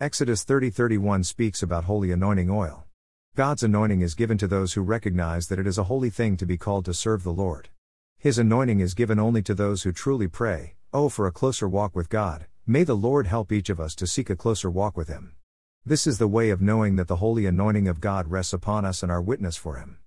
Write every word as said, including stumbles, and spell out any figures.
Exodus thirty thirty-one speaks about holy anointing oil. God's anointing is given to those who recognize that it is a holy thing to be called to serve the Lord. His anointing is given only to those who truly pray, "Oh, for a closer walk with God." May the Lord help each of us to seek a closer walk with Him. This is the way of knowing that the holy anointing of God rests upon us and our witness for Him.